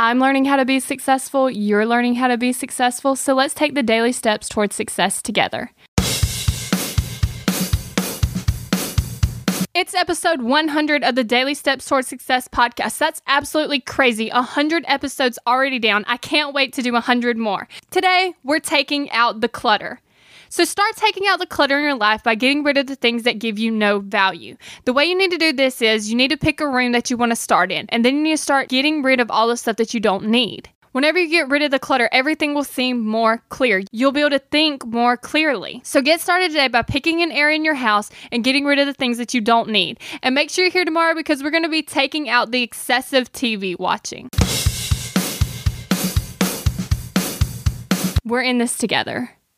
I'm learning how to be successful. You're learning how to be successful. So let's take the daily steps towards success together. It's episode 100 of the Daily Steps Toward Success podcast. That's absolutely crazy. 100 episodes already down. I can't wait to do 100 more. Today, we're taking out the clutter. So start taking out the clutter in your life by getting rid of the things that give you no value. The way you need to do this is you need to pick a room that you want to start in, and then you need to start getting rid of all the stuff that you don't need. Whenever you get rid of the clutter, everything will seem more clear. You'll be able to think more clearly. So get started today by picking an area in your house and getting rid of the things that you don't need. And make sure you're here tomorrow because we're going to be taking out the excessive TV watching. We're in this together.